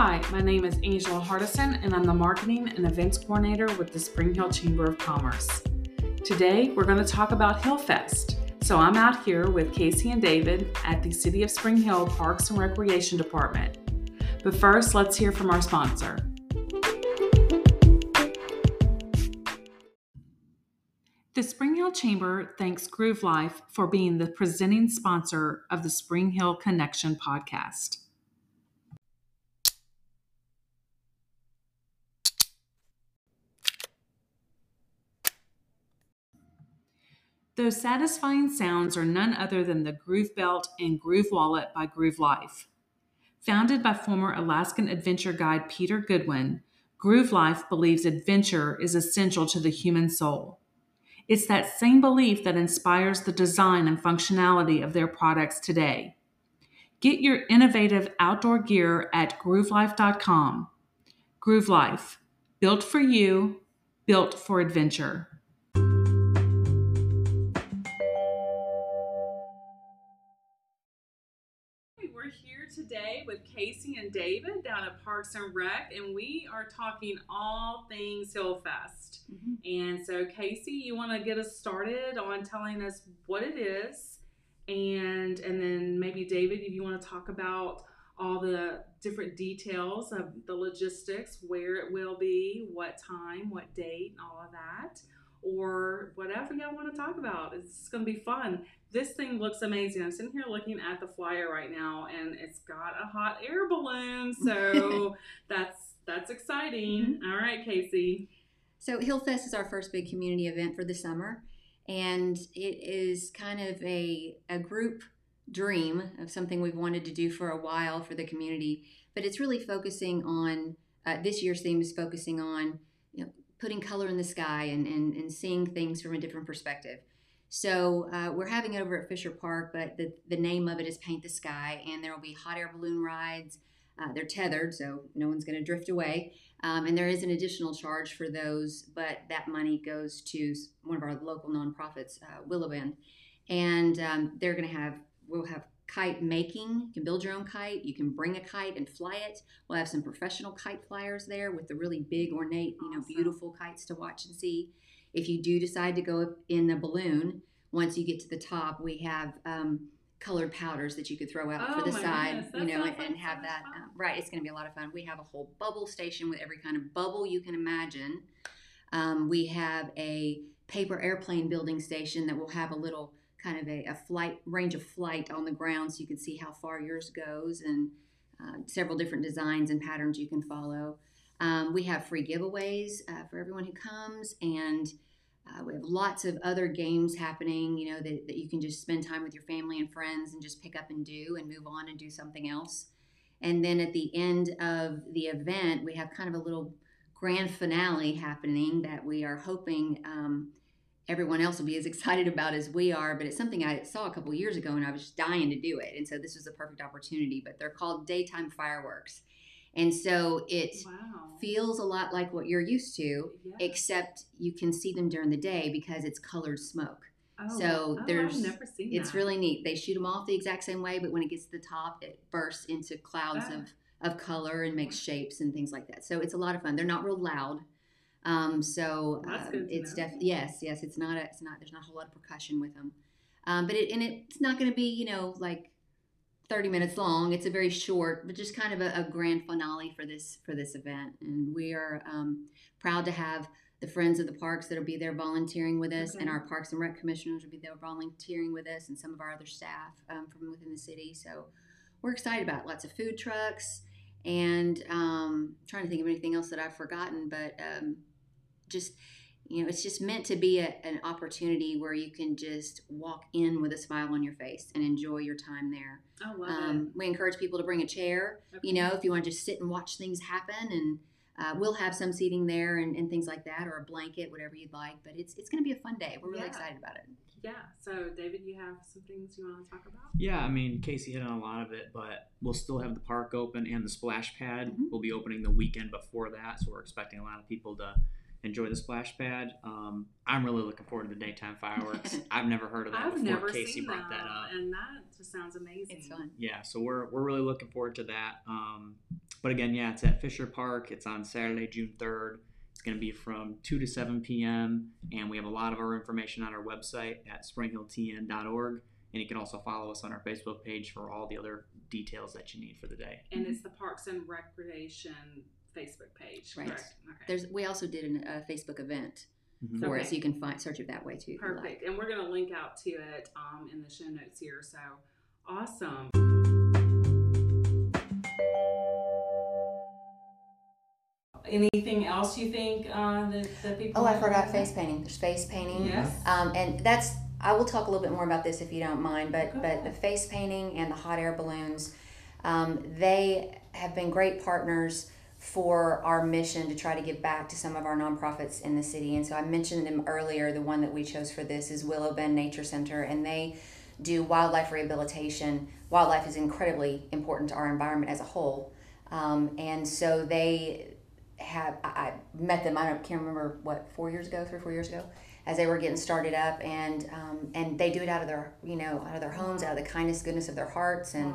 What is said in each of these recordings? Hi, my name is Angela Hardison, and I'm the Marketing and Events Coordinator with the Spring Hill Chamber of Commerce. Today, we're going to talk about Hillfest. So I'm out here with Casey and David at the City of Spring Hill Parks and Recreation Department. But first, let's hear from our sponsor. The Spring Hill Chamber thanks Groove Life for being the presenting sponsor of the Spring Hill Connection podcast. Those satisfying sounds are none other than the Groove Belt and Groove Wallet by Groove Life. Founded by former Alaskan adventure guide Peter Goodwin, Groove Life believes adventure is essential to the human soul. It's that same belief that inspires the design and functionality of their products today. Get your innovative outdoor gear at GrooveLife.com. Groove Life, built for you, built for adventure. Today with Casey and David down at Parks and Rec, and we are talking all things Hillfest. Mm-hmm. And so, Casey, you want to get us started on telling us what it is, and then maybe David, if you want to talk about all the different details of the logistics, where it will be, what time, what date, and all of that, or whatever y'all want to talk about. It's going to be fun. This thing looks amazing. I'm sitting here looking at the flyer right now, and it's got a hot air balloon, so that's exciting. All right, Casey. So Hillfest is our first big community event for the summer, and it is kind of a group dream of something we've wanted to do for a while for the community, but it's really focusing on, this year's theme is focusing on, you know, putting color in the sky and seeing things from a different perspective. So we're having it over at Fisher Park, but the name of it is Paint the Sky, and there will be hot air balloon rides. They're tethered, so no one's going to drift away. And there is an additional charge for those, but that money goes to one of our local nonprofits, Willow Bend. And we'll have kite making. You can build your own kite. You can bring a kite and fly it. We'll have some professional kite flyers there with the really big, ornate, beautiful kites to watch and see. If you do decide to go in a balloon, once you get to the top, we have colored powders that you could throw out for the side, and have that. Right, it's going to be a lot of fun. We have a whole bubble station with every kind of bubble you can imagine. We have a paper airplane building station that will have a little kind of a flight range of flight on the ground, so you can see how far yours goes, and several different designs and patterns you can follow. We have free giveaways for everyone who comes, and we have lots of other games happening, that you can just spend time with your family and friends and just pick up and do and move on and do something else. And then at the end of the event, we have kind of a little grand finale happening that we are hoping everyone else will be as excited about as we are, but it's something I saw a couple years ago and I was just dying to do it. And so this was a perfect opportunity, but they're called daytime fireworks. And so it feels a lot like what you're used to, except you can see them during the day because it's colored smoke. I've never seen that. It's really neat. They shoot them off the exact same way, but when it gets to the top, it bursts into clouds of color and makes shapes and things like that. So it's a lot of fun. They're not real loud. It's definitely, yes, there's not a whole lot of percussion with them. But it's not going to be, like 30 minutes long. It's a very short, but just kind of a grand finale for this event. And we are proud to have the Friends of the Parks that'll be there volunteering with us, and our Parks and Rec commissioners will be there volunteering with us, and some of our other staff from within the city. So we're excited about it. Lots of food trucks, and trying to think of anything else that I've forgotten, but it's just meant to be an opportunity where you can just walk in with a smile on your face and enjoy your time there. I love it. We encourage people to bring a chair, if you want to just sit and watch things happen, and we'll have some seating there and things like that, or a blanket, whatever you'd like, but it's going to be a fun day. We're really excited about it. Yeah. So David, you have some things you want to talk about? Yeah. I mean, Casey hit on a lot of it, but we'll still have the park open, and the splash pad will be opening the weekend before that. So we're expecting a lot of people to enjoy the splash pad. I'm really looking forward to the daytime fireworks. I've never heard of that before. Casey brought that up, and that just sounds amazing. It's fun. Yeah, so we're really looking forward to that. But again, yeah, it's at Fisher Park. It's on Saturday, June 3rd. It's going to be from 2 to 7 p.m. And we have a lot of our information on our website at springhilltn.org. And you can also follow us on our Facebook page for all the other details that you need for the day. And it's the Parks and Recreation Facebook page, right? Correct? Okay. We also did a Facebook event for it, so you can search it that way too. Perfect. If you like. And we're going to link out to it in the show notes here. So awesome. Anything else you think that people? Oh, I forgot face painting. There's face painting. Yes. And that's. I will talk a little bit more about this if you don't mind, but the face painting and the hot air balloons, they have been great partners for our mission to try to give back to some of our nonprofits in the city. And so I mentioned them earlier. The one that we chose for this is Willow Bend Nature Center, and they do wildlife rehabilitation. Wildlife is incredibly important to our environment as a whole. And so they have, I met them, I can't remember what, 4 years ago, as they were getting started up, and they do it out of their homes, out of the kindness, goodness of their hearts, and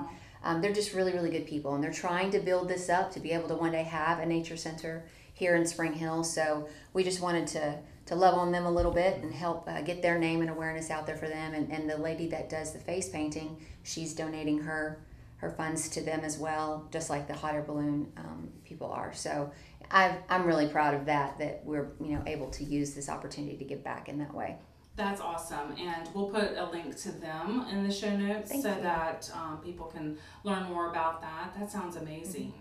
they're just really, really good people, and they're trying to build this up to be able to one day have a nature center here in Spring Hill. So we just wanted to love on them a little bit and help get their name and awareness out there for them. And the lady that does the face painting, she's donating her funds to them as well, just like the hot air balloon people are. So I'm really proud of that we're able to use this opportunity to give back in that way. That's awesome, and we'll put a link to them in the show notes that people can learn more about that. That sounds amazing.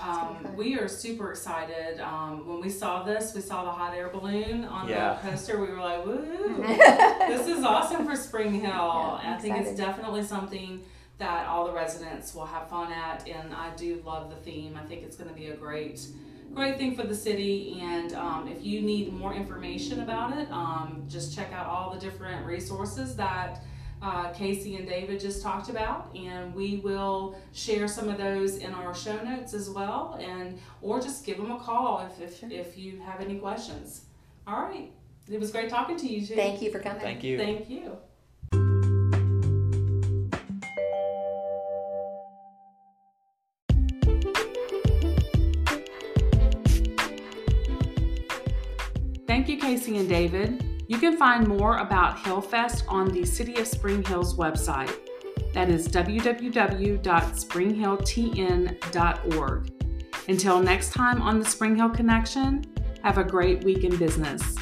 Mm-hmm. We are super excited. When we saw this, we saw the hot air balloon on the poster. We were like, woo, this is awesome for Spring Hill. Yeah, and I think it's definitely something that all the residents will have fun at, and I do love the theme. I think it's going to be a great thing for the city, and if you need more information about it, just check out all the different resources that Casey and David just talked about, and we will share some of those in our show notes as well, or just give them a call if you have any questions. All right. It was great talking to you two. Thank you for coming. Thank you. Thank you. Thank you, Casey and David. You can find more about Hillfest on the City of Spring Hill's website. That is www.springhilltn.org. Until next time on the Spring Hill Connection, have a great week in business.